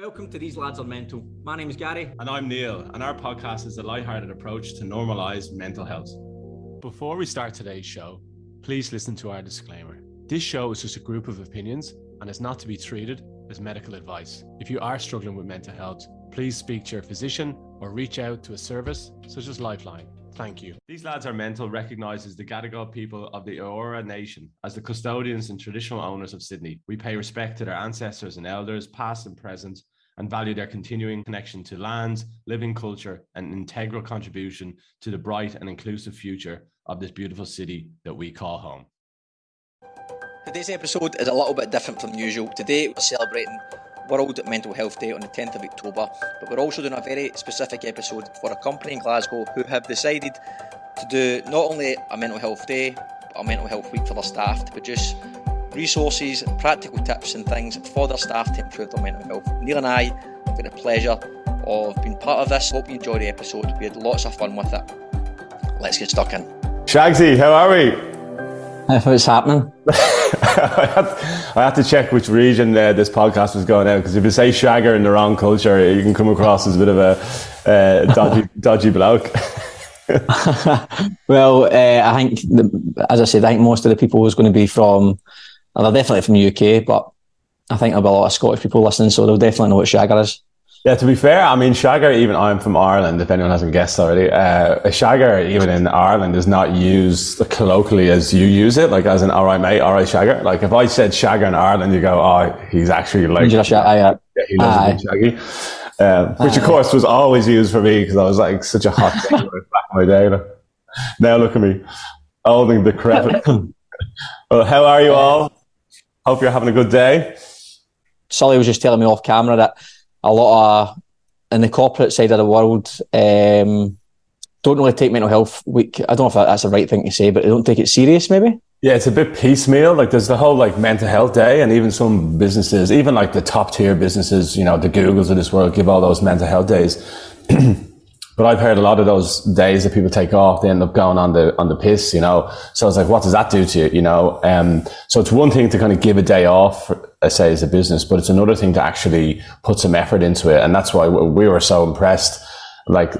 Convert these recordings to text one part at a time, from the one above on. Welcome to These Lads on Mental. My name is Gary. And I'm Neil, and our podcast is a lighthearted approach to normalise mental health. Before we start today's show, please listen to our disclaimer. This show is just a group of opinions and is not to be treated as medical advice. If you are struggling with mental health, please speak to your physician or reach out to a service such as Lifeline. Thank you. These Lads on Mental recognises the Gadigal people of the Eora Nation as the custodians and traditional owners of Sydney. We pay respect to their ancestors and elders, past and present, and value their continuing connection to lands, living culture, and integral contribution to the bright and inclusive future of this beautiful city that we call home. Today's episode is a little bit different from usual. Today we're celebrating World Mental Health Day on the 10th of October, but we're also doing a very specific episode for a company in Glasgow who have decided to do not only a mental health day, but a mental health week for their staff to produce resources, practical tips and things for their staff to improve their mental health. Neil and I have got the pleasure of being part of this. Hope you enjoyed the episode. We had lots of fun with it. Let's get stuck in. Shagsy, how are we? What's happening? I had to check which region this podcast was going out, because if you say shagger in the wrong culture, you can come across as a bit of a dodgy bloke. Well, I think, as I said, I think most of the people was going to be from, and they're definitely from the UK, but I think there'll be a lot of Scottish people listening, so they'll definitely know what shagger is. Yeah, to be fair, I mean, shagger, even I'm from Ireland, if anyone hasn't guessed already, a shagger, even in Ireland, is not used colloquially as you use it, like as an all right mate, all right shagger. Like if I said shagger in Ireland, you go, oh, he's actually like, yeah, he loves a big shaggy. Which of course was always used for me, because I was like such a hot thing back in my day. Now look at me, old and decrepit. Well, how are you all? Hope you're having a good day. Sully was just telling me off camera that a lot of, in the corporate side of the world, don't really take mental health week. I don't know if that's the right thing to say, but they don't take it serious maybe. Yeah, it's a bit piecemeal. Like there's the whole like mental health day, and even some businesses, even like the top tier businesses, you know, the Googles of this world give all those mental health days. But I've heard a lot of those days that people take off, they end up going on the piss, you know. So I was like, what does that do to you, you know? So it's one thing to kind of give a day off, I say, as a business, but it's another thing to actually put some effort into it. And that's why we were so impressed, like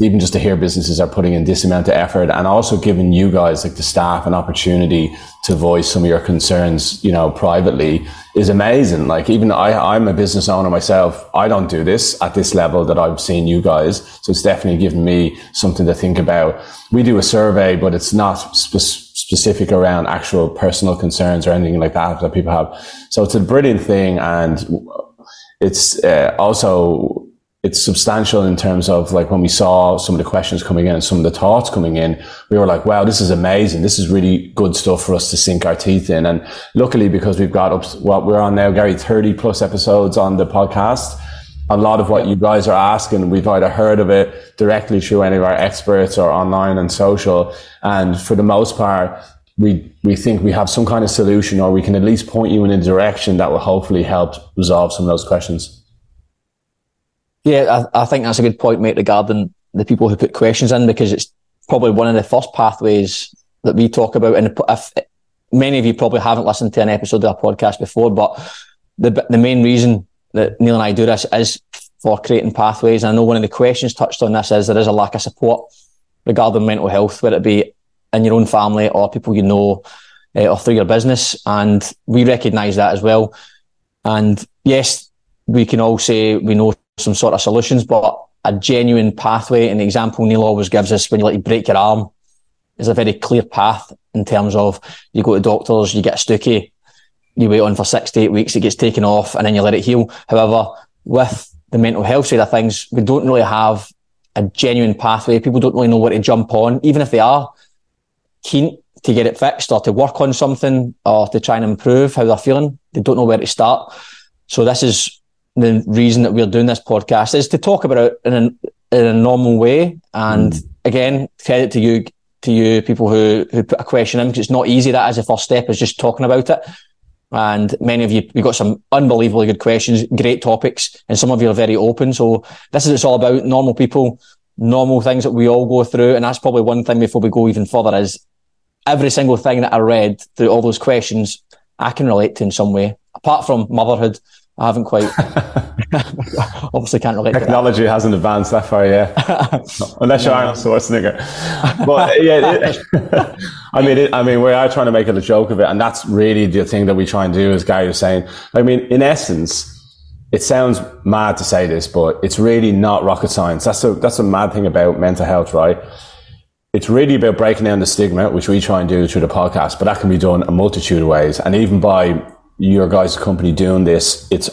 even just to hear businesses are putting in this amount of effort, and also giving you guys, like the staff, an opportunity to voice some of your concerns, you know, privately is amazing. Like even I'm a business owner myself. I don't do this at this level that I've seen you guys. So it's definitely given me something to think about. We do a survey, but it's not specific around actual personal concerns or anything like that people have. So it's a brilliant thing. And it's also, it's substantial in terms of like when we saw some of the questions coming in and some of the thoughts coming in, we were like, wow, this is amazing. This is really good stuff for us to sink our teeth in. And luckily, because we've got what we're on now, Gary, 30 plus episodes on the podcast, a lot of what you guys are asking, we've either heard of it directly through any of our experts or online and social. And for the most part, we think we have some kind of solution, or we can at least point you in a direction that will hopefully help resolve some of those questions. Yeah, I think that's a good point, mate, regarding the people who put questions in, because it's probably one of the first pathways that we talk about. And if many of you probably haven't listened to an episode of our podcast before, but the main reason that Neil and I do this is for creating pathways. And I know one of the questions touched on this is there is a lack of support regarding mental health, whether it be in your own family or people you know, or through your business. And we recognise that as well. And yes, we can all say we know some sort of solutions, but a genuine pathway, and the example Neil always gives us when you like break your arm, is a very clear path in terms of you go to doctors, you get a stookie, you wait on for 6 to 8 weeks, it gets taken off, and then you let it heal. However, with the mental health side of things, we don't really have a genuine pathway. People don't really know where to jump on, even if they are keen to get it fixed or to work on something or to try and improve how they're feeling. They don't know where to start. So this is the reason that we're doing this podcast, is to talk about it in a normal way. And again, credit to you people who put a question in, because it's not easy. That is the first step, is just talking about it. And many of you, we got some unbelievably good questions, great topics, and some of you are very open. So this is what it's all about: normal people, normal things that we all go through. And that's probably one thing before we go even further, is every single thing that I read through all those questions I can relate to in some way, apart from motherhood I haven't quite, obviously can't relate. Technology hasn't advanced that far, yeah. Unless you're Arnold Schwarzenegger. But yeah, I mean, we are trying to make it a joke of it. And that's really the thing that we try and do, as Gary was saying. I mean, in essence, it sounds mad to say this, but it's really not rocket science. That's a mad thing about mental health, right? It's really about breaking down the stigma, which we try and do through the podcast, but that can be done a multitude of ways. And even by your guys' company doing this, it's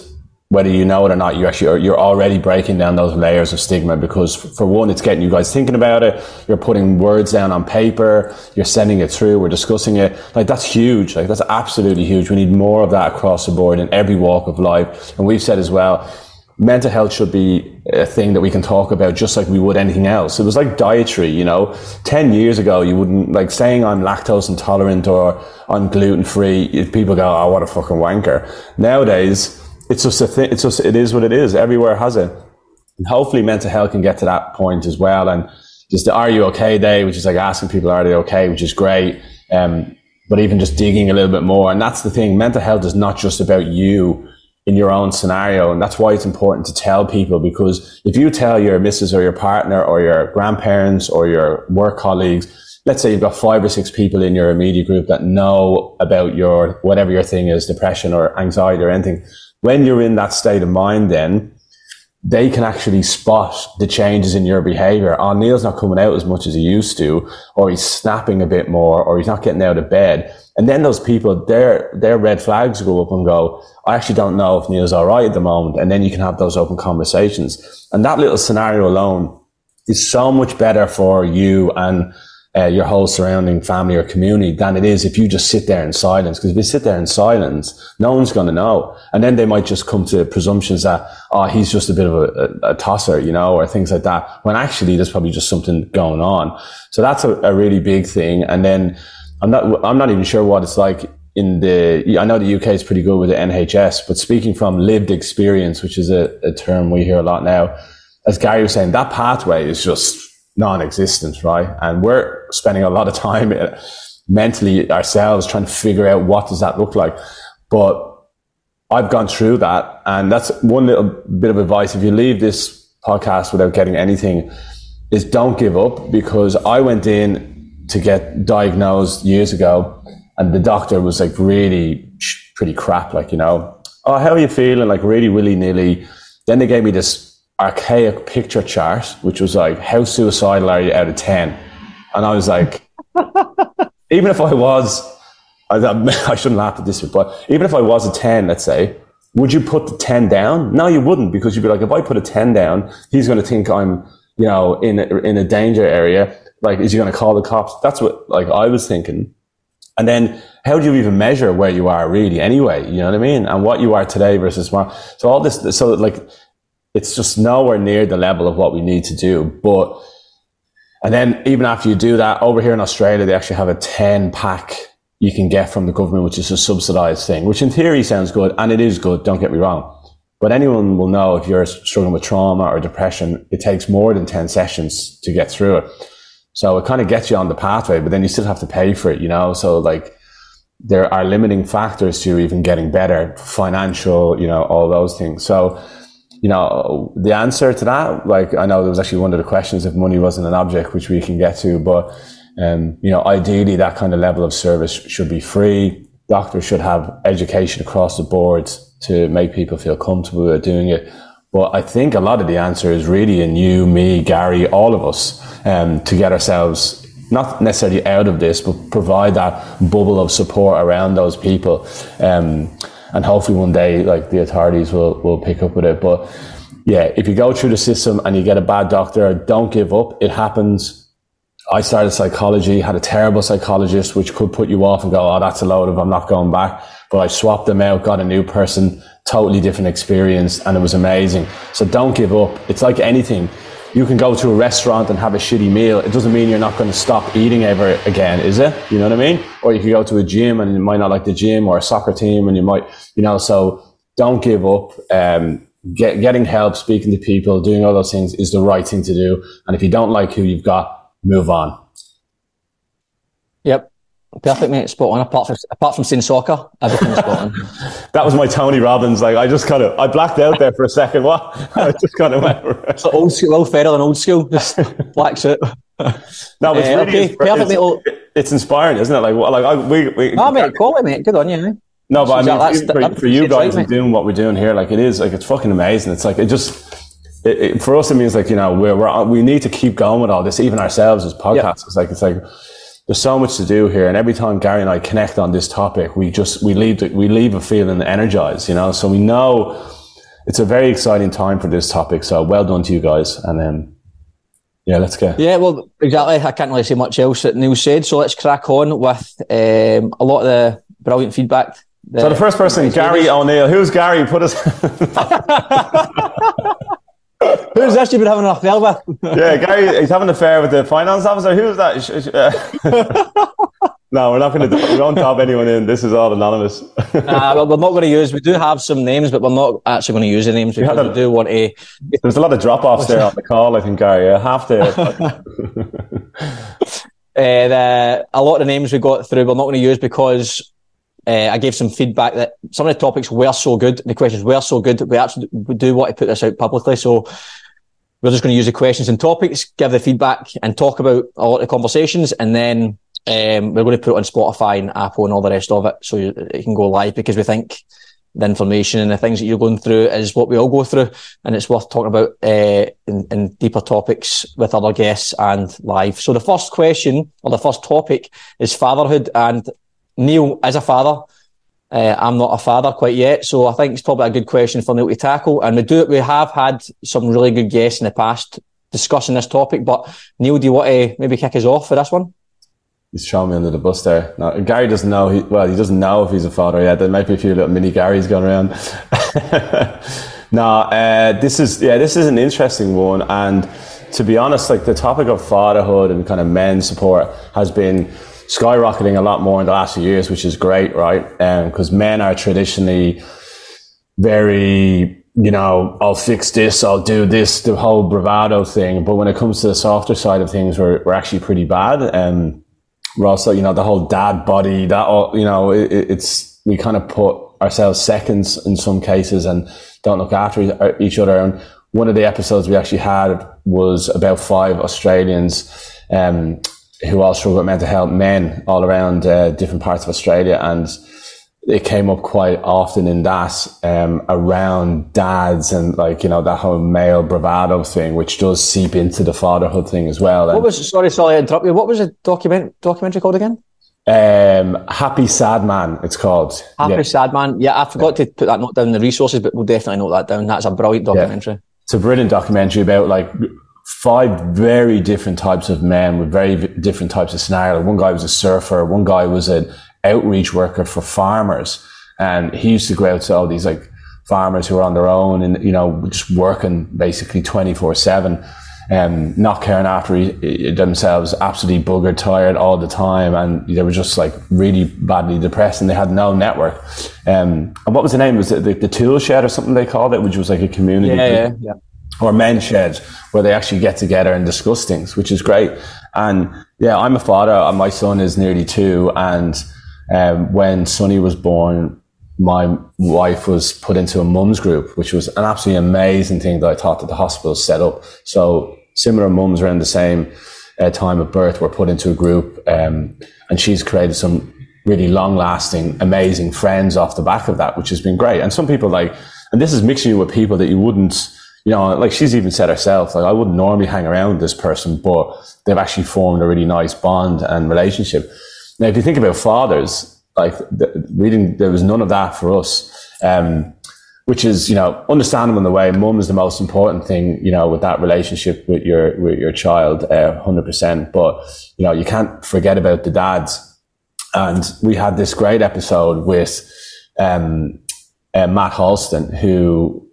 whether you know it or not, you're already breaking down those layers of stigma, because for one, it's getting you guys thinking about it. You're putting words down on paper. You're sending it through. We're discussing it. Like, that's huge. Like, that's absolutely huge. We need more of that across the board in every walk of life. And we've said as well, mental health should be a thing that we can talk about just like we would anything else. It was like dietary, you know, 10 years ago, you wouldn't, like saying I'm lactose intolerant or I'm gluten free, people go, oh, what a fucking wanker. Nowadays, it's just a thing. It's just, it is what it is. Everywhere has it. And hopefully mental health can get to that point as well. And just the Are You Okay Day, which is like asking people, are they okay? Which is great. But even just digging a little bit more. And that's the thing. Mental health is not just about you in your own scenario. And that's why it's important to tell people, because if you tell your missus or your partner or your grandparents or your work colleagues, let's say you've got 5 or 6 people in your immediate group that know about your, whatever your thing is, depression or anxiety or anything. When you're in that state of mind, then they can actually spot the changes in your behavior. Oh, Neil's not coming out as much as he used to, or he's snapping a bit more, or he's not getting out of bed. And then those people, their red flags go up and go, I actually don't know if Neil's all right at the moment. And then you can have those open conversations. And that little scenario alone is so much better for you and your whole surrounding family or community than it is if you just sit there in silence. Because if you sit there in silence, no one's going to know. And then they might just come to presumptions that, oh, he's just a bit of a tosser, you know, or things like that. When actually there's probably just something going on. So that's a really big thing. And then I'm not even sure what it's like in the, I know the UK is pretty good with the NHS, but speaking from lived experience, which is a term we hear a lot now, as Gary was saying, that pathway is just non-existent, right? And we're spending a lot of time mentally ourselves trying to figure out what does that look like. But I've gone through that, and that's one little bit of advice. If you leave this podcast without getting anything, is don't give up, because I went in to get diagnosed years ago, and the doctor was like really pretty crap, like, you know, oh, how are you feeling? Like really willy-nilly. Then they gave me this archaic picture chart, which was like, how suicidal are you out of 10? And I was like, even if I was, I shouldn't laugh at this, but even if I was a 10, let's say, would you put the 10 down? No, you wouldn't, because you'd be like, if I put a 10 down, he's going to think I'm, you know, in a danger area. Like, is he going to call the cops? That's what, like, I was thinking. And then how do you even measure where you are really anyway? You know what I mean? And what you are today versus tomorrow. So all this, so like, it's just nowhere near the level of what we need to do. But, and then even after you do that, over here in Australia, they actually have a 10-pack you can get from the government, which is a subsidized thing, which in theory sounds good. And it is good. Don't get me wrong. But anyone will know if you're struggling with trauma or depression, it takes more than 10 sessions to get through it. So it kind of gets you on the pathway, but then you still have to pay for it, you know? So like there are limiting factors to even getting better, financial, you know, all those things. So, you know, the answer to that, like I know there was actually one of the questions if money wasn't an object, which we can get to, but, you know, ideally that kind of level of service should be free. Doctors should have education across the board to make people feel comfortable with doing it. But I think a lot of the answer is really in you, me, Gary, all of us, to get ourselves not necessarily out of this, but provide that bubble of support around those people. And hopefully one day, like the authorities will pick up with it. But yeah, if you go through the system and you get a bad doctor, don't give up. It happens. I started psychology, had a terrible psychologist, which could put you off and go, oh, that's a load of, I'm not going back. But I swapped them out, got a new person, totally different experience, and it was amazing. So don't give up. It's like anything. You can go to a restaurant and have a shitty meal. It doesn't mean you're not going to stop eating ever again, is it? You know what I mean? Or you could go to a gym and you might not like the gym, or a soccer team and you might, you know, so don't give up. Getting help, speaking to people, doing all those things is the right thing to do. And if you don't like who you've got, move on. Yep. Perfect, mate. Spot on. Apart from seeing soccer, everything's spot on. That was my Tony Robbins. Like, I blacked out there for a second. What? I just kind of went. So old school, Will Ferrell and old school. Just blacks out. No, it's really okay. Perfect, mate. It's inspiring, isn't it? Mate, call it, mate. Good on you, mate. No, but I mean, for you guys, right, doing what we're doing here, like, it is, like, it's fucking amazing. It's like, it for us, it means, like, you know, we need to keep going with all this, even ourselves as podcasts. Yep. It's like, there's so much to do here. And every time Gary and I connect on this topic, we leave a feeling energized, you know? So we know it's a very exciting time for this topic. So well done to you guys. And then, yeah, let's go. Yeah, well, exactly. I can't really say much else that Neil said. So let's crack on with a lot of the brilliant feedback. So the first person, Gary O'Neill. Who's Gary? Put us. Who's actually been having an affair with? Yeah, Gary. He's having an affair with the finance officer. Who's that? No, we're not going to. We don't tab anyone in. This is all anonymous. Well, we're not going to use. We do have some names, but we're not actually going to use the names because we do want to. There's a lot of drop-offs there on the call. I think, Gary. I have to. A lot of names we got through, we're not going to use because. I gave some feedback that some of the topics were so good, the questions were so good, that we do want to put this out publicly. So we're just going to use the questions and topics, give the feedback and talk about a lot of conversations. And then we're going to put it on Spotify and Apple and all the rest of it. So it can go live because we think the information and the things that you're going through is what we all go through. And it's worth talking about in deeper topics with other guests and live. So the first question or the first topic is fatherhood, and Neil is a father. I'm not a father quite yet, so I think it's probably a good question for Neil to tackle. And we have had some really good guests in the past discussing this topic. But Neil, do you want to maybe kick us off for this one? He's throwing me under the bus there. No, Gary doesn't know. He doesn't know if he's a father yet. There might be a few little mini Garys going around. This is an interesting one. And to be honest, like, the topic of fatherhood and kind of men's support has been skyrocketing a lot more in the last few years, which is great, right? Because men are traditionally very, you know, I'll fix this, I'll do this, the whole bravado thing. But when it comes to the softer side of things, we're actually pretty bad. And we're also, you know, the whole dad body, that all, you know, it's we kind of put ourselves seconds in some cases and don't look after each other. And one of the episodes we actually had was about 5 Australians who all struggle with mental health, men all around different parts of Australia. And it came up quite often in that around dads and, like, you know, that whole male bravado thing, which does seep into the fatherhood thing as well. And sorry, I interrupt you. What was the documentary called again? Happy Sad Man, it's called. Sad Man. Yeah, I forgot to put that note down in the resources, but we'll definitely note that down. That's a brilliant documentary. Yeah. It's a brilliant documentary about, like, 5 very different types of men with very different types of scenarios. One guy was a surfer. One guy was an outreach worker for farmers. And he used to go out to all these, like, farmers who were on their own and, you know, just working basically 24/7 and not caring after themselves, absolutely buggered, tired all the time. And they were just, like, really badly depressed and they had no network. And what was the name? Was it the Tool Shed or something they called it, which was like a community? Yeah. Or men shed, where they actually get together and discuss things, which is great. And yeah, I'm a father. My son is nearly 2. And when Sonny was born, my wife was put into a mum's group, which was an absolutely amazing thing that I thought that the hospital set up. So similar mums around the same time of birth were put into a group. And she's created some really long lasting, amazing friends off the back of that, which has been great. And some people and this is mixing you with people that you wouldn't, you know, like she's even said herself, like, I wouldn't normally hang around with this person, but they've actually formed a really nice bond and relationship. Now, if you think about fathers, like, there was none of that for us, which is, you know, understandable in a way. Mum is the most important thing, you know, with that relationship with your child, 100%. But, you know, you can't forget about the dads. And we had this great episode with Matt Halston, who,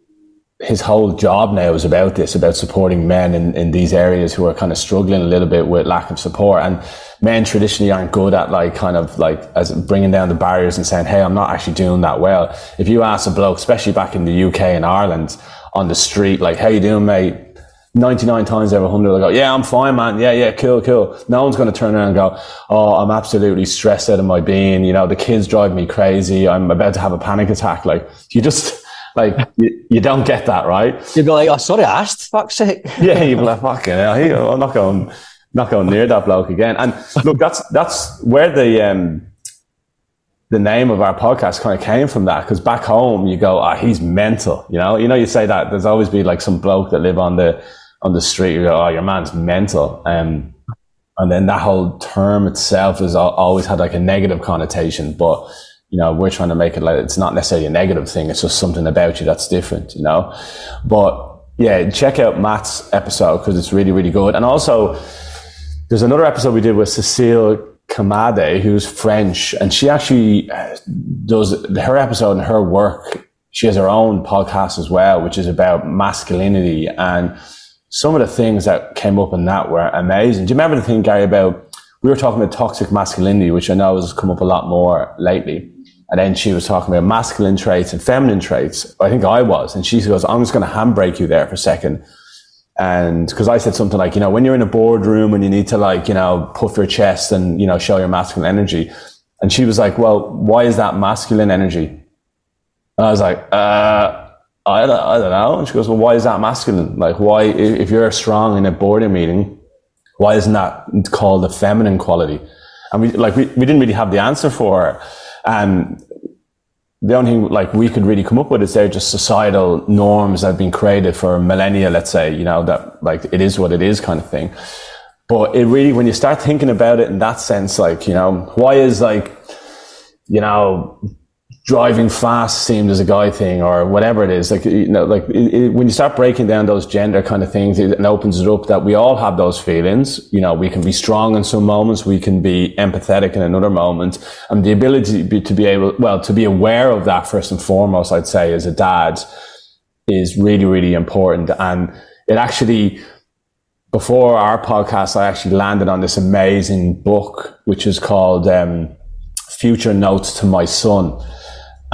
his whole job now is about this, about supporting men in these areas who are kind of struggling a little bit with lack of support. And men traditionally aren't good at, like, kind of like as bringing down the barriers and saying, hey, I'm not actually doing that well. If you ask a bloke, especially back in the UK and Ireland on the street, like, how you doing, mate? 99 times out of 100, I go, yeah, I'm fine, man. Yeah, cool. No one's going to turn around and go, oh, I'm absolutely stressed out of my being. You know, the kids drive me crazy. I'm about to have a panic attack. Like, you just, like, you don't get that, right? You'd be like, oh, sorry, I asked, fuck's sake. Yeah, you'd be like, fucking hell, I'm not going near that bloke again. And look, that's where the name of our podcast kind of came from, that because back home you go, ah, oh, he's mental, you know, you say that, there's always be like some bloke that live on the street, you go, oh, your man's mental. And then that whole term itself has always had like a negative connotation, but you know, we're trying to make it like it's not necessarily a negative thing, it's just something about you that's different, you know. But yeah, check out Matt's episode because it's really, really good. And also there's another episode we did with Cecile Kamade, who's French, and she actually does her episode and her work. She has her own podcast as well, which is about masculinity, and some of the things that came up in that were amazing. Do you remember the thing, Gary, about we were talking about toxic masculinity, which I know has come up a lot more lately, and then she was talking about masculine traits and feminine traits. I think I was, and she goes, I'm just going to handbrake you there for a second. And because I said something like, you know, when you're in a boardroom and you need to, like, you know, puff your chest and, you know, show your masculine energy. And she was like, well, why is that masculine energy? And I was like, I don't know. And she goes, well, why is that masculine? Like, why, if you're strong in a boarding meeting, why isn't that called a feminine quality? And we didn't really have the answer for her. The only thing, like, we could really come up with is they're just societal norms that have been created for millennia, let's say, you know, that, like, it is what it is kind of thing. But it really, when you start thinking about it in that sense, like, you know, why is, like, you know, driving fast seemed as a guy thing or whatever it is, like, you know, like when you start breaking down those gender kind of things, it opens it up that we all have those feelings. You know, we can be strong in some moments, we can be empathetic in another moment, and the ability to be aware of that first and foremost, I'd say, as a dad is really, really important. And it actually, before our podcast, I actually landed on this amazing book which is called Future Notes to My Son.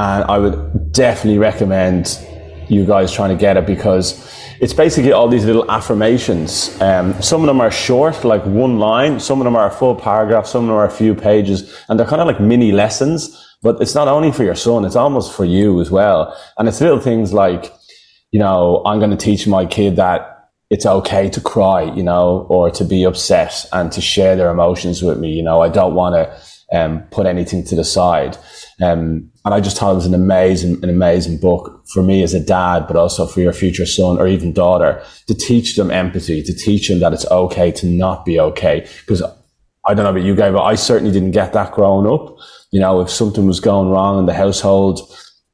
And I would definitely recommend you guys trying to get it, because it's basically all these little affirmations. Some of them are short, like one line. Some of them are a full paragraph. Some of them are a few pages. And they're kind of like mini lessons, but it's not only for your son, it's almost for you as well. And it's little things like, you know, I'm going to teach my kid that it's okay to cry, you know, or to be upset and to share their emotions with me. You know, I don't want to put anything to the side. And I just thought it was an amazing book for me as a dad, but also for your future son or even daughter, to teach them empathy, to teach them that it's okay to not be okay. Because I don't know about you, Gary, but I certainly didn't get that growing up. You know, if something was going wrong in the household,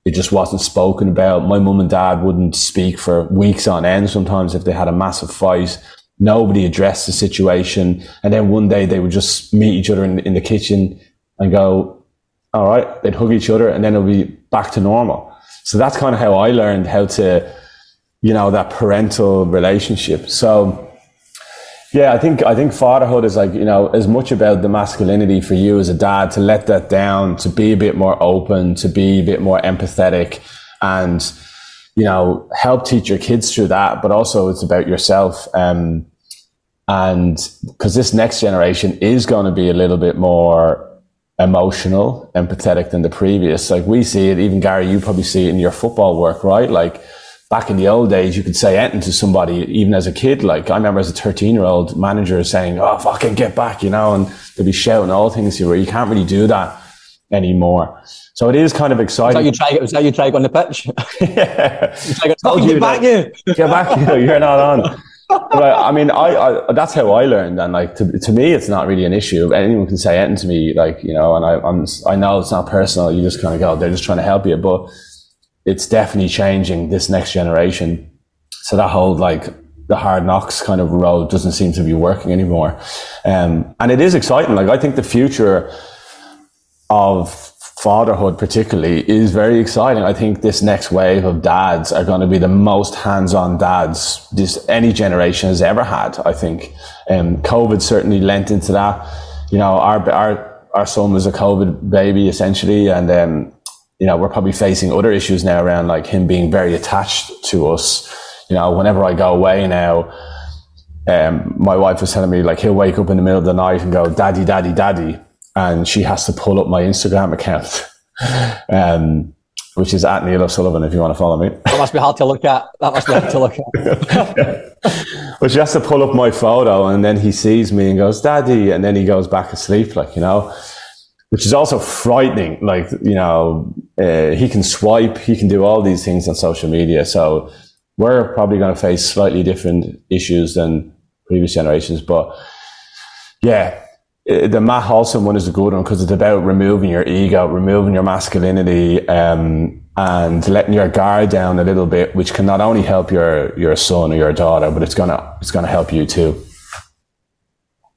it just wasn't spoken about. My mum and dad wouldn't speak for weeks on end sometimes if they had a massive fight. Nobody addressed the situation. And then one day they would just meet each other in the kitchen and go, all right, they'd hug each other, and then it'll be back to normal. So that's kind of how I learned how to, you know, that parental relationship. So yeah, I think fatherhood is, like, you know, as much about the masculinity for you as a dad, to let that down, to be a bit more open, to be a bit more empathetic, and, you know, help teach your kids through that. But also it's about yourself. And because this next generation is going to be a little bit more emotional, empathetic than the previous. Like, we see it, even Gary, you probably see it in your football work, right? Like, back in the old days, you could say anything to somebody, even as a kid. Like, I remember as a 13-year-old, managers saying, oh, fucking get back, you know, and they'd be shouting all things to you, where you can't really do that anymore. So it is kind of exciting. Was that you trying on the pitch? Yeah. Get back, you. You're not on. But I mean, I that's how I learned, and, like, to me, it's not really an issue. Anyone can say anything to me, like, you know, and I know it's not personal. You just kind of go, they're just trying to help you, but it's definitely changing this next generation. So that whole, like, the hard knocks kind of road doesn't seem to be working anymore, and it is exciting. Like, I think the future of fatherhood particularly is very exciting. I think this next wave of dads are going to be the most hands-on dads this any generation has ever had, I think. COVID certainly lent into that. You know, our son was a COVID baby essentially, and you know, we're probably facing other issues now around, like, him being very attached to us. You know, whenever I go away now, my wife was telling me, like, he'll wake up in the middle of the night and go, "Daddy, daddy, daddy," and she has to pull up my Instagram account, which is at Neil O'Sullivan, if you want to follow me. That must be hard to look at. But she has to pull up my photo, and then he sees me and goes, "Daddy," and then he goes back asleep, like, you know, which is also frightening. Like, you know, he can swipe, he can do all these things on social media. So we're probably going to face slightly different issues than previous generations. But yeah, the Matt Halston one is a good one, because it's about removing your ego, removing your masculinity, and letting your guard down a little bit, which can not only help your son or your daughter, but it's gonna help you too.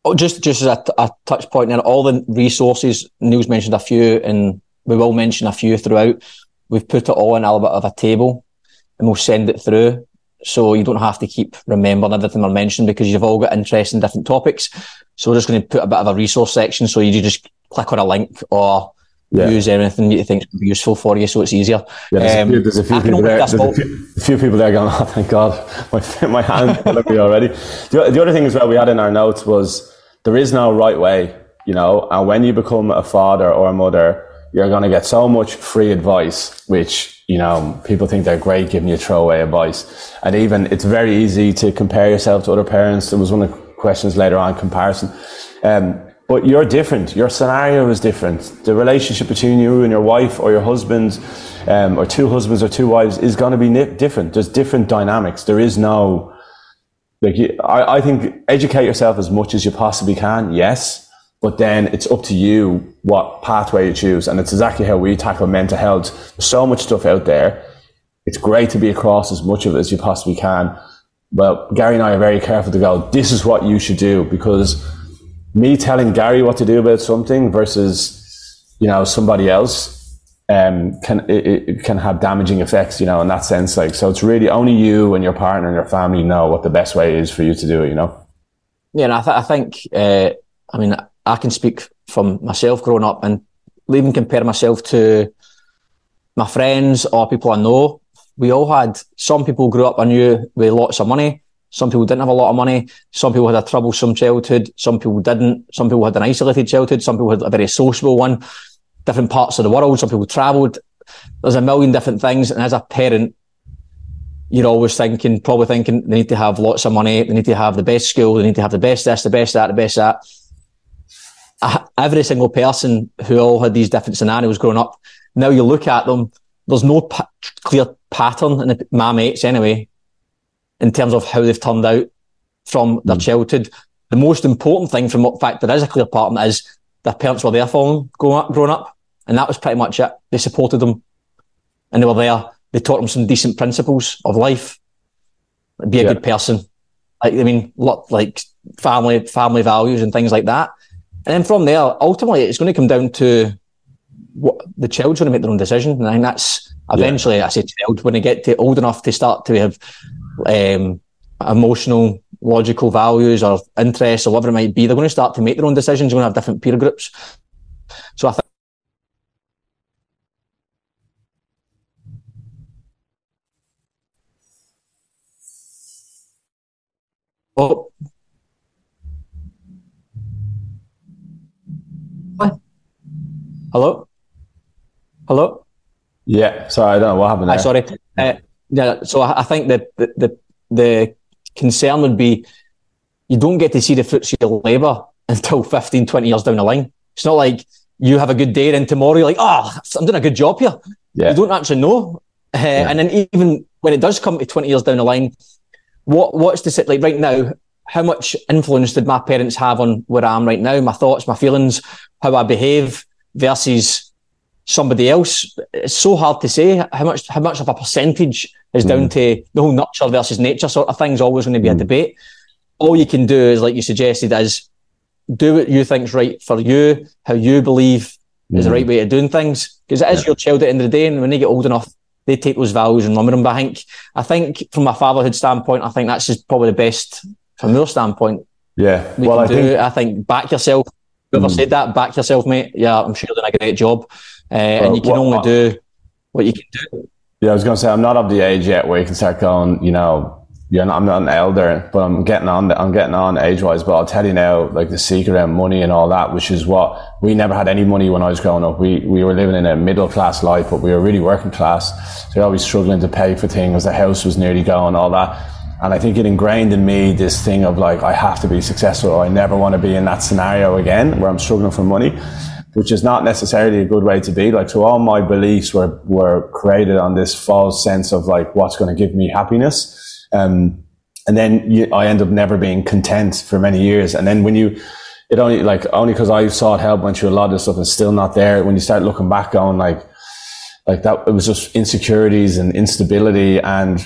Oh, just as a touch point there, all the resources, Neil's mentioned a few, and we will mention a few throughout. We've put it all in a little bit of a table, and we'll send it through, so you don't have to keep remembering everything I mentioned, because you've all got interest in different topics. So we're just going to put a bit of a resource section, so you just click on a link or use anything that you think is useful for you, so it's easier. Yeah, there's a few people there going, "Oh, thank God, my hand's telling me already." The other thing as well we had in our notes was, there is no right way, you know, and when you become a father or a mother, you're going to get so much free advice, which, you know, people think they're great giving you throwaway advice. And even it's very easy to compare yourself to other parents. There was one of the questions later on, comparison. But you're different. Your scenario is different. The relationship between you and your wife or your husband, or two husbands or two wives, is going to be different. There's different dynamics. There is no, like, I think educate yourself as much as you possibly can. Yes. But then it's up to you what pathway you choose. And it's exactly how we tackle mental health. There's so much stuff out there. It's great to be across as much of it as you possibly can. Well, Gary and I are very careful to go, this is what you should do, because me telling Gary what to do about something versus, you know, somebody else, it can have damaging effects, you know, in that sense. Like, so it's really only you and your partner and your family know what the best way is for you to do it, you know? Yeah, and I can speak from myself growing up, and even compare myself to my friends or people I know. We all had, some people grew up, I knew, with lots of money. Some people didn't have a lot of money. Some people had a troublesome childhood. Some people didn't. Some people had an isolated childhood. Some people had a very sociable one. Different parts of the world. Some people travelled. There's a million different things. And as a parent, you're always probably thinking they need to have lots of money. They need to have the best school. They need to have the best this, the best that, the best that. Every single person who all had these different scenarios growing up, now you look at them, there's no clear pattern in my mates anyway, in terms of how they've turned out from their childhood. The most important thing, from what fact there is a clear pattern, is their parents were there for them growing up, and that was pretty much it. They supported them, and they were there. They taught them some decent principles of life. Be a good person. Family values and things like that. And then from there, ultimately, it's going to come down to what the child's going to make their own decision. And I think that's eventually, I say child, when they get to old enough to start to have emotional, logical values or interests or whatever it might be, they're going to start to make their own decisions. They're going to have different peer groups. So I think. Oh. Hello? Yeah, sorry, I don't know what happened there. Sorry. So I think that the concern would be, you don't get to see the fruits of your labour until 15, 20 years down the line. It's not like you have a good day and then tomorrow you're like, "Oh, I'm doing a good job here." Yeah. You don't actually know. And then even when it does come to 20 years down the line, what's the sit like right now? How much influence did my parents have on where I am right now? My thoughts, my feelings, how I behave versus somebody else. It's so hard to say how much of a percentage is down to the whole nurture versus nature sort of thing's always going to be a debate. All you can do is, like you suggested, is do what you think's right for you, how you believe is the right way of doing things. Because it is your child at the end of the day, and when they get old enough, they take those values and run with them. But I think from a fatherhood standpoint, I think that's just probably the best from your standpoint. Yeah. I think back yourself. Whoever said that, back yourself, mate. Yeah, I'm sure you're doing a great job. And you can only do what you can do. Yeah, I was going to say, I'm not of the age yet where you can start going, you know, I'm not an elder, but I'm getting on age-wise. But I'll tell you now, like the secret around money and all that, which is what we never had any money when I was growing up. We were living in a middle-class life, but we were really working class. So we were always struggling to pay for things. The house was nearly gone, all that. And I think it ingrained in me this thing of like, I have to be successful. Or I never want to be in that scenario again where I'm struggling for money, which is not necessarily a good way to be. Like, so all my beliefs were created on this false sense of like, what's going to give me happiness. And then I end up never being content for many years. And then only because I sought help, went through a lot of this stuff, and still not there. When you start looking back, going like that, it was just insecurities and instability. And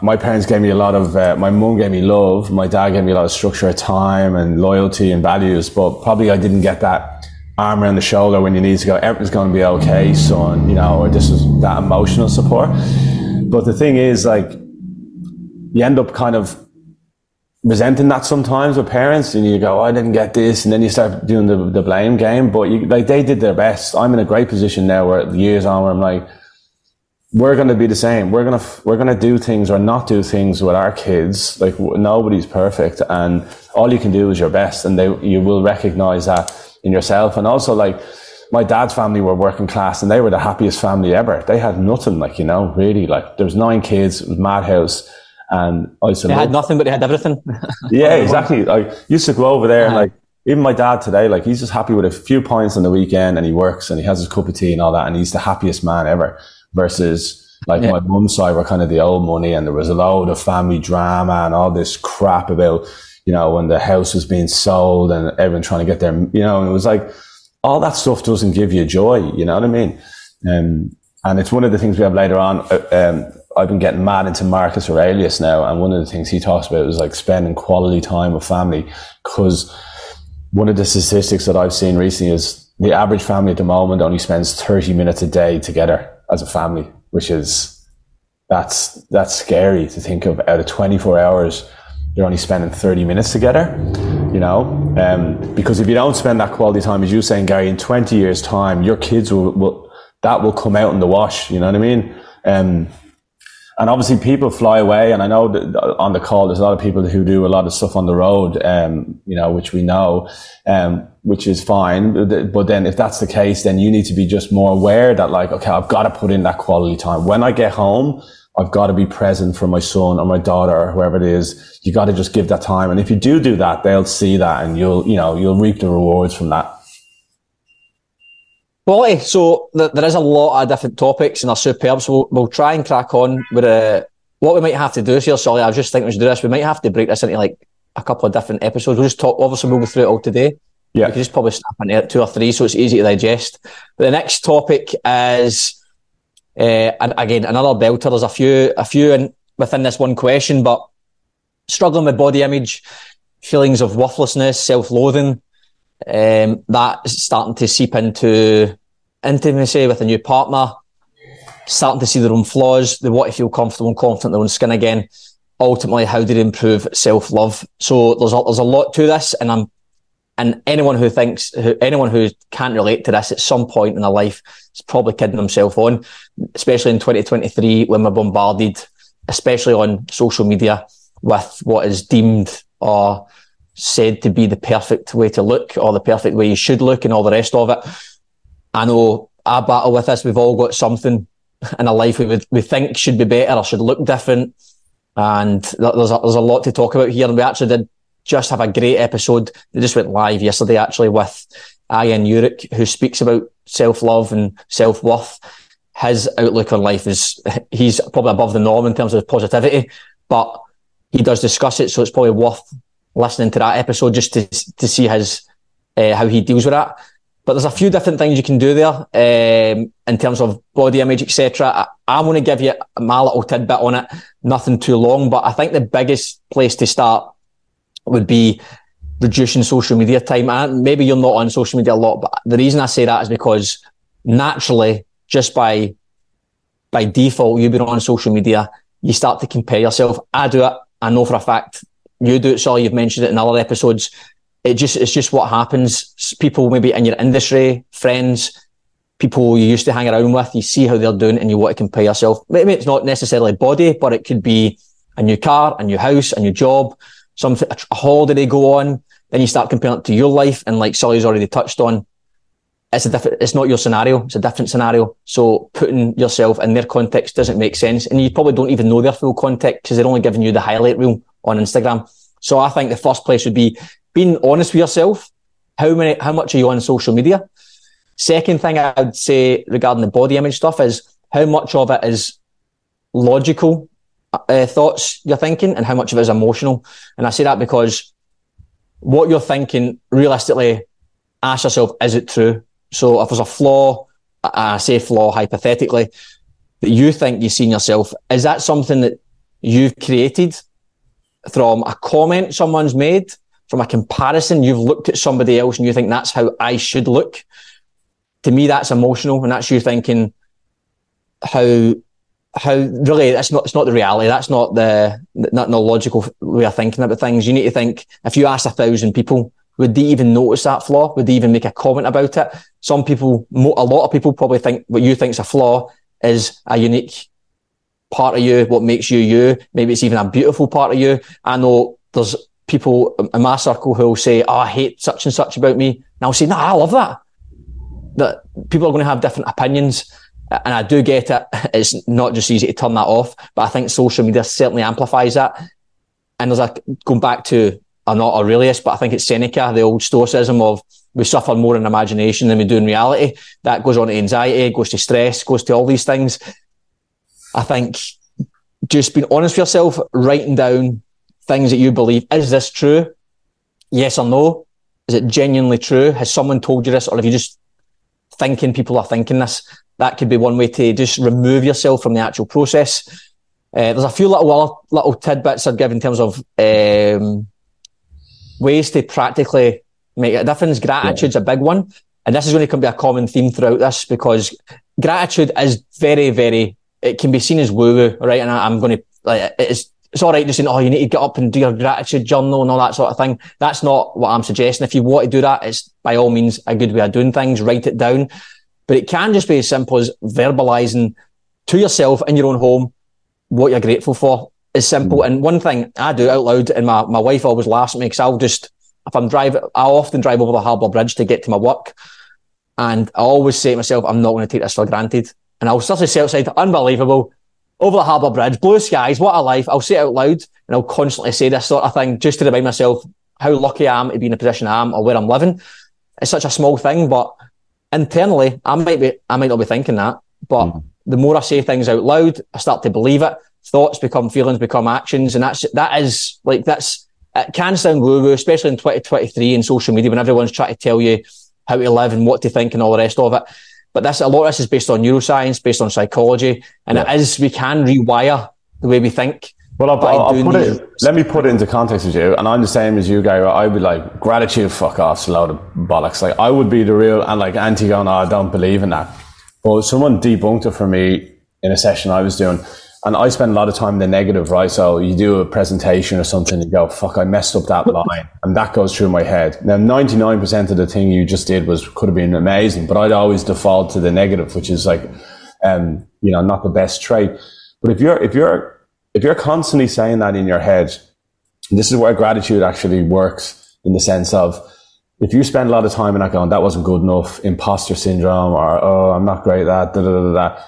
my parents gave me a lot of, my mum gave me love. My dad gave me a lot of structure, time and loyalty and values, but probably I didn't get that arm around the shoulder when you need to go, everything's going to be okay, son, or this is that emotional support. But the thing is, like, you end up kind of resenting that sometimes with parents, and you go, I didn't get this. And then you start doing the blame game, but they did their best. I'm in a great position now where years on where I'm like, we're going to be the same. We're going to do things or not do things with our kids. Like, nobody's perfect, and all you can do is your best. And you will recognize that in yourself. And also, like, my dad's family were working class, and they were the happiest family ever. They had nothing, really, there was 9 kids, it was madhouse. And they had nothing, but they had everything. Yeah, exactly. I used to go over there, and even my dad today, he's just happy with a few pints on the weekend, and he works and he has his cup of tea and all that, and he's the happiest man ever. Versus my mum's side were kind of the old money, and there was a load of family drama and all this crap about, when the house was being sold and everyone trying to get their, and it was like, all that stuff doesn't give you joy. You know what I mean? And it's one of the things we have later on. I've been getting mad into Marcus Aurelius now, and one of the things he talks about is spending quality time with family, because one of the statistics that I've seen recently is the average family at the moment only spends 30 minutes a day together as a family, which is, that's scary to think of. Out of 24 hours, you're only spending 30 minutes together, because if you don't spend that quality time, as you were saying, Gary, in 20 years time, your kids will come out in the wash. You know what I mean? And obviously people fly away, and I know that on the call there's a lot of people who do a lot of stuff on the road, which we know, which is fine. But then if that's the case, then you need to be just more aware that I've got to put in that quality time. When I get home, I've got to be present for my son or my daughter or whoever it is. You got to just give that time. And if you do that, they'll see that, and you'll reap the rewards from that. Quality. So there is a lot of different topics, and they're superb. So we'll try and crack on with what we might have to do here. Sorry, I was just thinking we should do this. We might have to break this into a couple of different episodes. We'll just talk. Obviously, we'll go through it all today. Yeah, we can just probably snap into 2 or 3, so it's easy to digest. But the next topic is, and again, another belter. There's a few within this one question, but struggling with body image, feelings of worthlessness, self-loathing. That's starting to seep into intimacy with a new partner, starting to see their own flaws. They want to feel comfortable and confident in their own skin again. Ultimately, how do they improve self-love? So there's a lot to this, and anyone who can't relate to this at some point in their life is probably kidding themselves on, especially in 2023 when we're bombarded, especially on social media, with what is deemed or said to be the perfect way to look, or the perfect way you should look, and all the rest of it. I know I battle with this. We've all got something in our life we think should be better or should look different. And there's a lot to talk about here. And we actually did just have a great episode. It just went live yesterday, actually, with Ian Urich, who speaks about self-love and self-worth. His outlook on life is, he's probably above the norm in terms of positivity, but he does discuss it. So it's probably worth listening to that episode just to see his how he deals with that. But there's a few different things you can do there in terms of body image, etc. I want to give you my little tidbit on it, nothing too long, but I think the biggest place to start would be reducing social media time. And maybe you're not on social media a lot, but the reason I say that is because naturally, just by default, you've been on social media, you start to compare yourself. I do it. I know for a fact you do it, sorry, you've mentioned it in other episodes. It's just what happens. People maybe in your industry, friends, people you used to hang around with, you see how they're doing and you want to compare yourself. Maybe it's not necessarily body, but it could be a new car, a new house, a new job, something, a holiday go on. Then you start comparing it to your life, and like Sully's already touched on, it's a different, it's not your scenario, it's a different scenario. So putting yourself in their context doesn't make sense, and you probably don't even know their full context because they're only giving you the highlight reel on Instagram. So I think the first place would be being honest with yourself. How much are you on social media? Second thing I would say regarding the body image stuff is how much of it is logical thoughts you're thinking and how much of it is emotional. And I say that because what you're thinking, realistically, ask yourself, is it true? So if there's a flaw, I say flaw hypothetically, that you think you see in yourself, is that something that you've created from a comment someone's made, from a comparison? You've looked at somebody else and you think that's how I should look. To me, that's emotional, and that's you thinking how really it's not the reality. That's not the logical way of thinking about things. You need to think, if you asked 1,000 people, would they even notice that flaw? Would they even make a comment about it? Some people, a lot of people probably think what you think is a flaw is a unique part of you, what makes you you. Maybe it's even a beautiful part of you. I know there's people in my circle who will say, oh, I hate such and such about me. And I'll say, no, I love that. That people are going to have different opinions. And I do get it. It's not just easy to turn that off, but I think social media certainly amplifies that. And there's going back to, I'm not Aurelius, but I think it's Seneca, the old stoicism of we suffer more in imagination than we do in reality. That goes on to anxiety, goes to stress, goes to all these things. I think just being honest with yourself, writing down things that you believe. Is this true? Yes or no? Is it genuinely true? Has someone told you this? Or have you just thinking people are thinking this? That could be one way to just remove yourself from the actual process. There's a few little tidbits I'd give in terms of ways to practically make a difference. Gratitude's a big one, and this is going to be a common theme throughout this, because gratitude is very, very, it can be seen as woo-woo, right? And I'm going to, like, it's all right just saying, oh, you need to get up and do your gratitude journal and all that sort of thing. That's not what I'm suggesting. If you want to do that, it's by all means a good way of doing things. Write it down. But it can just be as simple as verbalising to yourself in your own home what you're grateful for. It's simple. And one thing I do out loud, and my wife always laughs at me, because I often drive over the Harbour Bridge to get to my work. And I always say to myself, I'm not going to take this for granted. And I'll certainly say outside, unbelievable, over the Harbour Bridge, blue skies, what a life. I'll say it out loud, and I'll constantly say this sort of thing just to remind myself how lucky I am to be in the position I am or where I'm living. It's such a small thing, but internally, I might not be thinking that, but the more I say things out loud, I start to believe it. Thoughts become feelings, become actions, and it can sound woo-woo, especially in 2023 and social media when everyone's trying to tell you how to live and what to think and all the rest of it. But a lot of this is based on neuroscience, based on psychology, and we can rewire the way we think. Well, let me put it into context with you, and I'm the same as you, Gary. I would be like, gratitude, fuck off, it's a load of bollocks. Like, I would be the real, and like, anti-going, oh, I don't believe in that. But someone debunked it for me in a session I was doing, and I spend a lot of time in the negative, right? So you do a presentation or something, you go, fuck, I messed up that line, and that goes through my head. Now, 99% of the thing you just did could have been amazing, but I'd always default to the negative, which is like, not the best trait. But if you're constantly saying that in your head, this is where gratitude actually works, in the sense of, if you spend a lot of time in that going, that wasn't good enough, imposter syndrome, or, oh, I'm not great at that, da, da, da, da.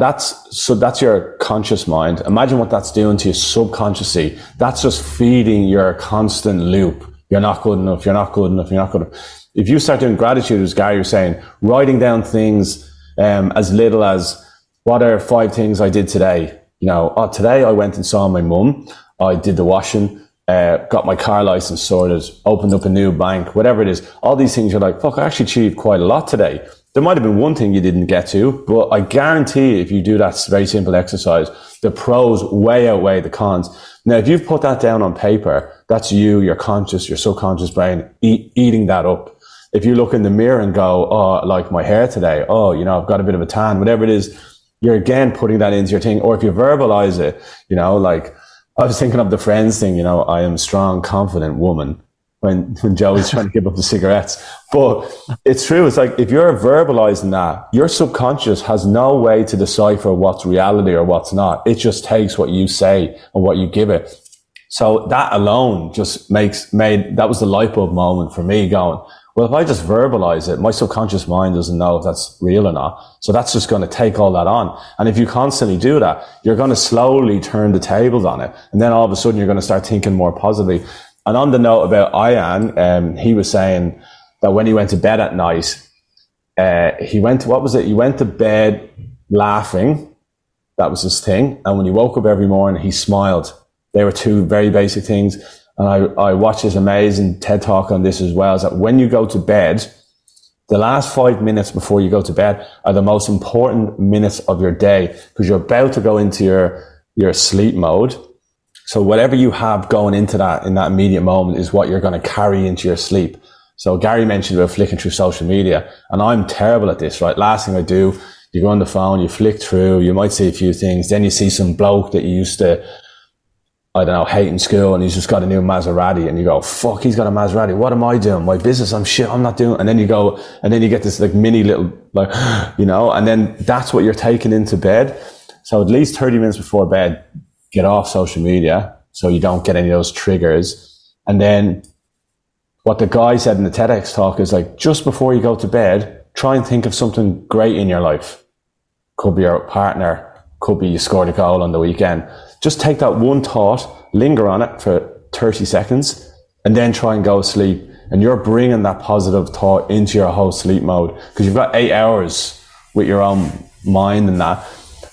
That's your conscious mind. Imagine what that's doing to your subconsciously. That's just feeding your constant loop. You're not good enough. You're not good enough. You're not good enough. If you start doing gratitude, as Gary was saying, writing down things, as little as, what are 5 things I did today? Today I went and saw my mum. I did the washing, got my car license sorted, opened up a new bank, whatever it is. All these things you're like, fuck, I actually achieved quite a lot today. There might have been one thing you didn't get to, but I guarantee if you do that very simple exercise, the pros way outweigh the cons. Now, if you've put that down on paper, that's you, your conscious, your subconscious brain eating that up. If you look in the mirror and go, oh, I like my hair today. Oh, I've got a bit of a tan, whatever it is. You're again putting that into your thing. Or if you verbalize it, like I was thinking of the Friends thing, I am a strong, confident woman. when Joe was trying to give up the cigarettes. But it's true. It's like, if you're verbalizing that, your subconscious has no way to decipher what's reality or what's not. It just takes what you say and what you give it. So that alone just that was the light bulb moment for me, going, well, if I just verbalize it, my subconscious mind doesn't know if that's real or not. So that's just going to take all that on. And if you constantly do that, you're going to slowly turn the tables on it. And then all of a sudden, you're going to start thinking more positively. And on the note about Ian, he was saying that when he went to bed at night, he went to bed laughing. That was his thing. And when he woke up every morning, he smiled. They were two very basic things. And I watched this amazing TED Talk on this as well, is that when you go to bed, the last 5 minutes before you go to bed are the most important minutes of your day, because you're about to go into your sleep mode. So whatever you have going into that, in that immediate moment, is what you're going to carry into your sleep. So Gary mentioned about flicking through social media, and I'm terrible at this, right? Last thing I do, you go on the phone, you flick through, you might see a few things, then you see some bloke that you used to, I don't know, hating school, and he's just got a new Maserati, and you go, fuck, he's got a Maserati, what am I doing? My business, I'm shit, I'm not doing. And then you go, and then you get this like mini little, like, you know, and then that's what you're taking into bed. So at least 30 minutes before bed, get off social media so you don't get any of those triggers. And then what the guy said in the TEDx talk is, like, just before you go to bed, try and think of something great in your life. Could be your partner, could be you scored a goal on the weekend. Just take that one thought, linger on it for 30 seconds, and then try and go to sleep. And you're bringing that positive thought into your whole sleep mode, because you've got 8 hours with your own mind and that.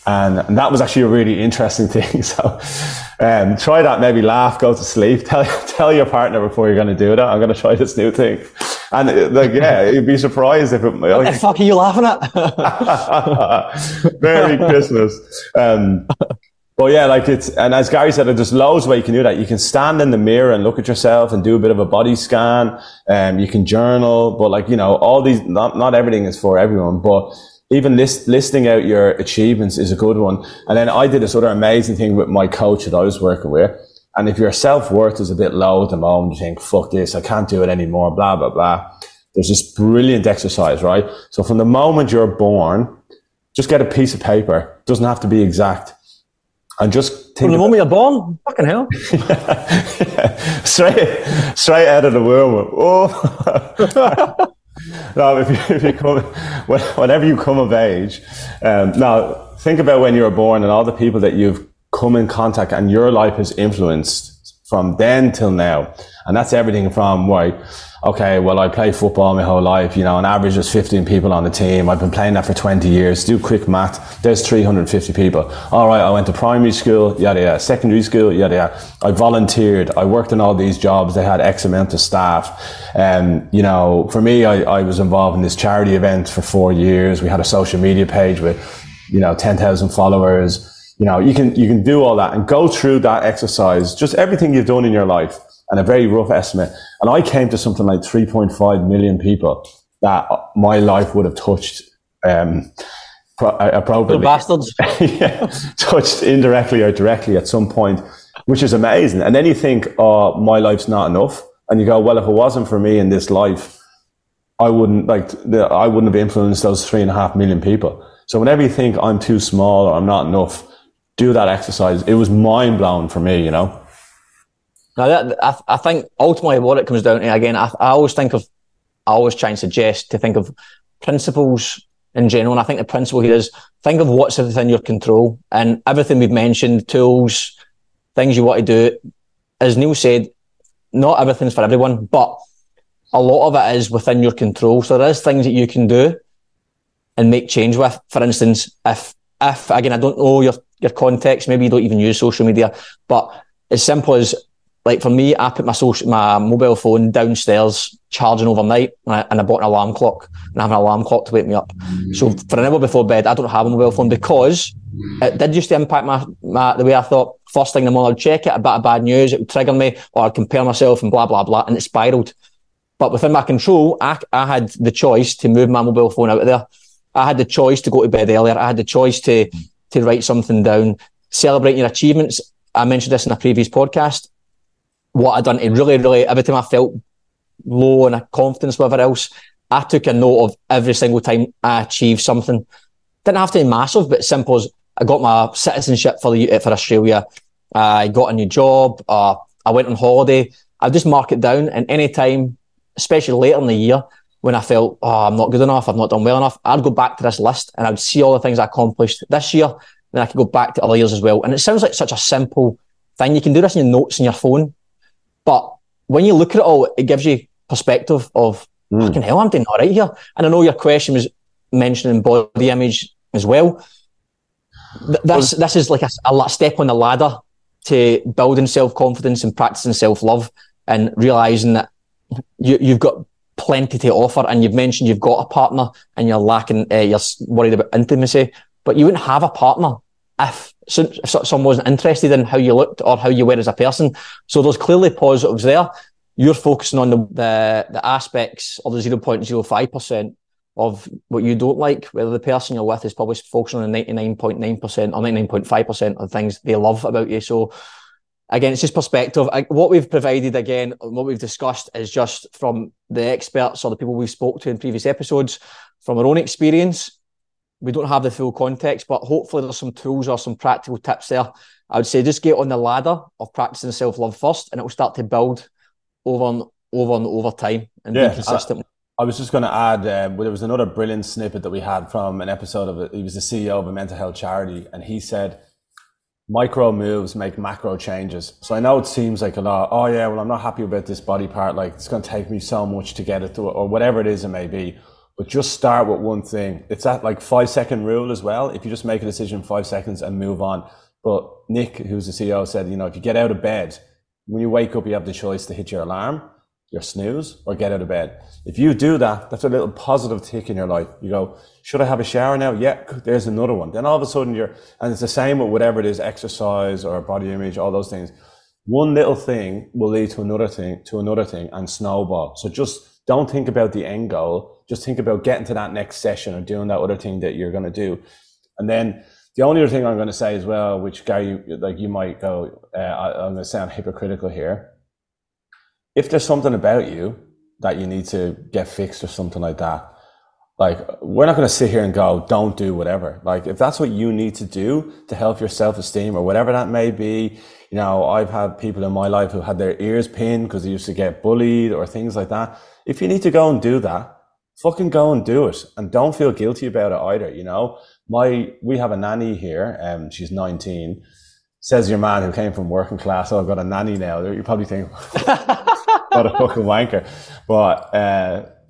And that was actually a really interesting thing. So try that, maybe laugh, go to sleep, tell your partner before you're going to do that, I'm going to try this new thing. And like, yeah, you'd be surprised if it... What the fuck are you laughing at? Merry Christmas. But yeah, like it's, and as Gary said, there's loads of ways you can do that. You can stand in the mirror and look at yourself and do a bit of a body scan. You can journal, but like, you know, all these, not everything is for everyone, but even listing out your achievements is a good one. And then I did this other amazing thing with my coach that I was working with. And if your self-worth is a bit low at the moment, you think, fuck this, I can't do it anymore, blah, blah, blah. There's this brilliant exercise, right? So from the moment you're born, just get a piece of paper. It doesn't have to be exact. And just think, from the moment you're born, fucking hell. Yeah. Straight out of the womb. Oh. No, if you come, whenever you come of age, now think about when you were born and all the people that you've come in contact and your life has influenced from then till now. And that's everything from, right, okay, well, I played football my whole life, you know, on average there's 15 people on the team. I've been playing that for 20 years. Do quick math. There's 350 people. All right, I went to primary school, yada, yada. Secondary school, yada, yada. I volunteered. I worked in all these jobs. They had X amount of staff. You know, for me, I was involved in this charity event for 4 years. We had a social media page with, you know, 10,000 followers. You know, you can do all that and go through that exercise, just everything you've done in your life, and a very rough estimate. And I came to something like 3.5 million people that my life would have touched, appropriately. Little bastards. Yeah, touched indirectly or directly at some point, which is amazing. And then you think, oh, my life's not enough. And you go, well, if it wasn't for me in this life, I wouldn't have influenced those 3.5 million people. So whenever you think I'm too small or I'm not enough, do that exercise. It was mind blowing for me, you know. Now that, I think ultimately what it comes down to, again, I always try and suggest to think of principles in general. And I think the principle here is think of what's within your control, and everything we've mentioned, tools, things you want to do. As Neil said, not everything's for everyone, but a lot of it is within your control. So there is things that you can do and make change with. For instance, if again, I don't know your context, maybe you don't even use social media, but as simple as, like for me, I put my mobile phone downstairs charging overnight, and I bought an alarm clock, and I have an alarm clock to wake me up. So for an hour before bed, I don't have a mobile phone, because it did used to impact the way I thought. First thing in the morning, I'd check it, a bit of bad news, it would trigger me, or I'd compare myself and blah, blah, blah, and it spiraled. But within my control, I had the choice to move my mobile phone out of there. I had the choice to go to bed earlier. I had the choice to write something down, celebrating your achievements. I mentioned this in a previous podcast. What I'd done, every time I felt low and confidence, whatever else, I took a note of every single time I achieved something. Didn't have to be massive, but simple as I got my citizenship for Australia. I got a new job. I went on holiday. I just mark it down, and any time, especially later in the year, when I felt, oh, I'm not good enough, I've not done well enough, I'd go back to this list and I'd see all the things I accomplished this year. Then I could go back to other years as well. And it sounds like such a simple thing. You can do this in your notes in your phone, but when you look at it all, it gives you perspective of, fucking hell, I'm doing all right here. And I know your question was mentioning body image as well. This is like a step on the ladder to building self-confidence and practicing self-love and realising that you've got plenty to offer. And you've mentioned you've got a partner and you're lacking, you're worried about intimacy, but you wouldn't have a partner if someone wasn't interested in how you looked or how you were as a person. So there's clearly positives there. You're focusing on the aspects of the 0.05% of what you don't like, whether the person you're with is probably focusing on the 99.9% or 99.5% of things they love about you. So again, it's just perspective. What we've provided, again, what we've discussed is just from the experts or the people we've spoke to in previous episodes, from our own experience. We don't have the full context, but hopefully there's some tools or some practical tips there. I would say just get on the ladder of practicing self-love first, and it will start to build over time and be consistent. I was just going to add, there was another brilliant snippet that we had from an episode of it. He was the CEO of a mental health charity, and he said, micro moves make macro changes. So I know it seems like a lot, oh yeah, well, I'm not happy about this body part, like it's going to take me so much to get it through, or whatever it is it may be. But just start with one thing. It's that 5-second rule as well. If you just make a decision 5 seconds and move on. But Nick, who's the CEO, said, if you get out of bed, when you wake up, you have the choice to hit your alarm, your snooze, or get out of bed. If you do that, that's a little positive tick in your life. You go, should I have a shower now? Yeah, there's another one. Then all of a sudden and it's the same with whatever it is, exercise or body image, all those things. One little thing will lead to another thing and snowball. So just don't think about the end goal. Just think about getting to that next session or doing that other thing that you're going to do. And then the only other thing I'm going to say as well, which Gary, you might go, I'm going to sound hypocritical here. If there's something about you that you need to get fixed or something like that, we're not going to sit here and go, don't do whatever. If that's what you need to do to help your self-esteem or whatever that may be, I've had people in my life who had their ears pinned because they used to get bullied or things like that. If you need to go and do that, fucking go and do it, and don't feel guilty about it either. We have a nanny here, she's 19. Says your man who came from working class, oh, I've got a nanny now. You probably think, what a fucking wanker. But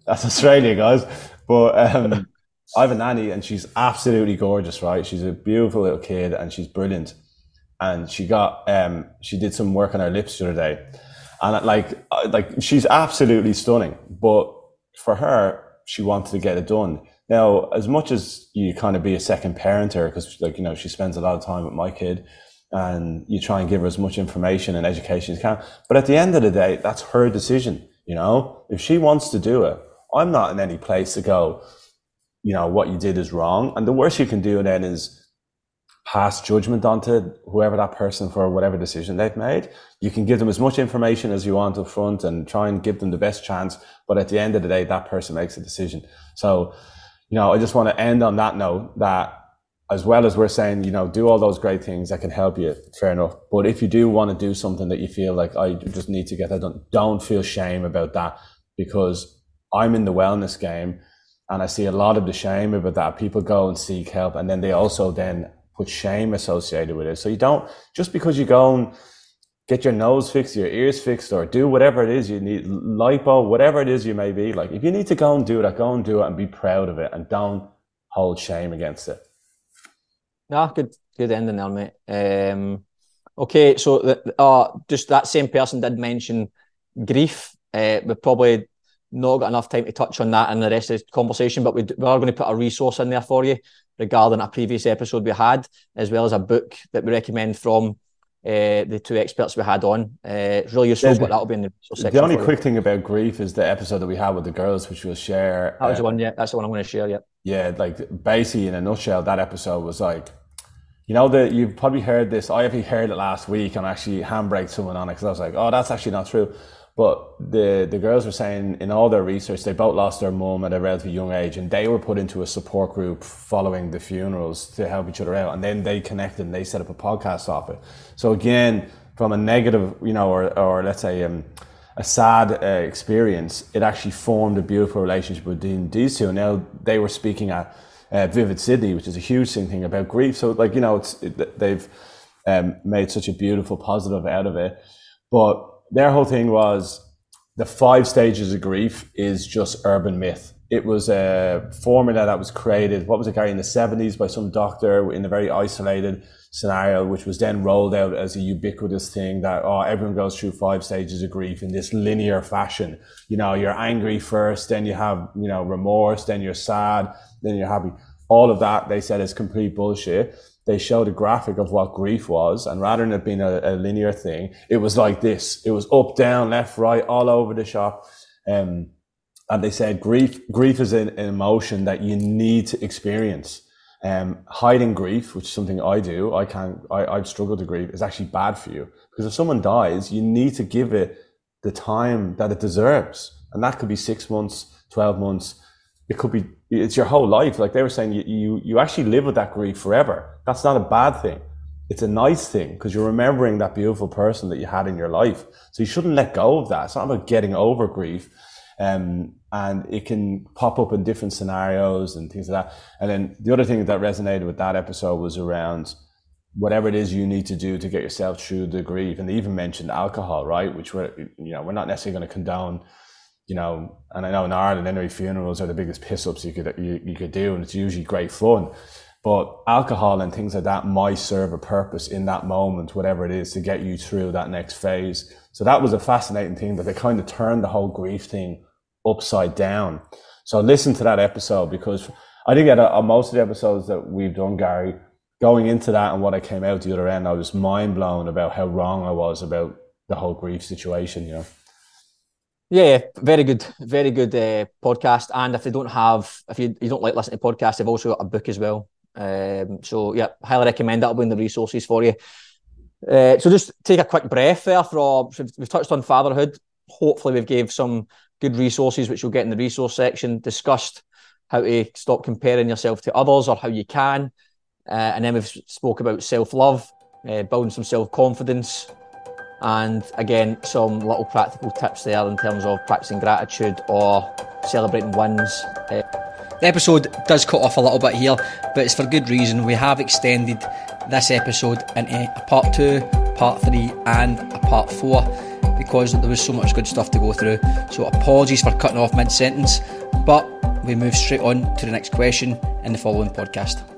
that's Australia, guys. But I have a nanny, and she's absolutely gorgeous, right? She's a beautiful little kid, and she's brilliant. And she got, she did some work on her lips the other day, and she's absolutely stunning. But for her, she wanted to get it done. Now, as much as you kind of be a second parent to her, because she spends a lot of time with my kid, and you try and give her as much information and education as you can, but at the end of the day, that's her decision. If she wants to do it, I'm not in any place to go, what you did is wrong. And the worst you can do then is pass judgment onto whoever that person for whatever decision they've made. You can give them as much information as you want up front and try and give them the best chance, but at the end of the day, that person makes a decision. So, I just want to end on that note that as well as we're saying, do all those great things that can help you, fair enough. But if you do want to do something that you feel like, I just need to get that done, don't feel shame about that, because I'm in the wellness game and I see a lot of the shame about that. People go and seek help, and then they also then put shame associated with it. So you don't, just because you go and get your nose fixed, your ears fixed, or do whatever it is you need, lipo, whatever it is you may be, if you need to go and do that, go and do it and be proud of it, and don't hold shame against it. Ah, good ending there, mate. Okay, so just that same person did mention grief. We probably not got enough time to touch on that in the rest of the conversation, but we are going to put a resource in there for you regarding a previous episode we had, as well as a book that we recommend from the two experts we had on. It's really useful, but that'll be in the resource section. The only quick thing about grief is the episode that we had with the girls, which we'll share. That was the one, yeah. That's the one I'm going to share, yeah. Yeah, basically, in a nutshell, that episode was you've probably heard this. I actually heard it last week, and I actually handbraked someone on it because I was like, oh, that's actually not true. But the girls were saying in all their research, they both lost their mum at a relatively young age, and they were put into a support group following the funerals to help each other out. And then they connected and they set up a podcast off it. So again, from a negative, you know, or let's say a sad experience, it actually formed a beautiful relationship between these two. Now they were speaking at Vivid Sydney, which is a huge thing about grief. So like, you know, they've made such a beautiful positive out of it. But their whole thing was the 5 stages of grief is just urban myth. It was a formula that was created, what was it, Gary, in the 70s by some doctor in a very isolated scenario, which was then rolled out as a ubiquitous thing that, oh, everyone goes through 5 stages of grief in this linear fashion. You know, you're angry first, then you have, you know, remorse, then you're sad, then you're happy. All of that, they said, is complete bullshit. They showed a graphic of what grief was, and rather than it being a linear thing, it was like this. It was up, down, left, right, all over the shop. And they said grief is an emotion that you need to experience. Hiding grief, which is something I do, I'd struggle to grieve, is actually bad for you. Because if someone dies, you need to give it the time that it deserves. And that could be 6 months, 12 months, it could be, it's your whole life. Like they were saying, you actually live with that grief forever. That's not a bad thing. It's a nice thing because you're remembering that beautiful person that you had in your life. So you shouldn't let go of that. It's not about getting over grief. And it can pop up in different scenarios and things like that. And then the other thing that resonated with that episode was around whatever it is you need to do to get yourself through the grief. And they even mentioned alcohol, right? Which we're not necessarily going to condone. You know, and I know in Ireland, anyway, funerals are the biggest piss-ups you could do, and it's usually great fun. But alcohol and things like that might serve a purpose in that moment, whatever it is, to get you through that next phase. So that was a fascinating thing, that they kind of turned the whole grief thing upside down. So listen to that episode, because I think that on most of the episodes that we've done, Gary, going into that and what I came out the other end, I was mind blown about how wrong I was about the whole grief situation, you know. Yeah, very good podcast. And if you don't like listening to podcasts, I've also got a book as well. So yeah, highly recommend that. I'll be in the resources for you. So just take a quick breath there. We've touched on fatherhood. Hopefully we've gave some good resources, which you'll get in the resource section, discussed how to stop comparing yourself to others or how you can. And then we've spoke about self-love, building some self-confidence. And again, some little practical tips there in terms of practicing gratitude or celebrating wins. The episode does cut off a little bit here, but it's for good reason. We have extended this episode into a part 2, part 3 and a part 4 because there was so much good stuff to go through. So apologies for cutting off mid-sentence, but we move straight on to the next question in the following podcast.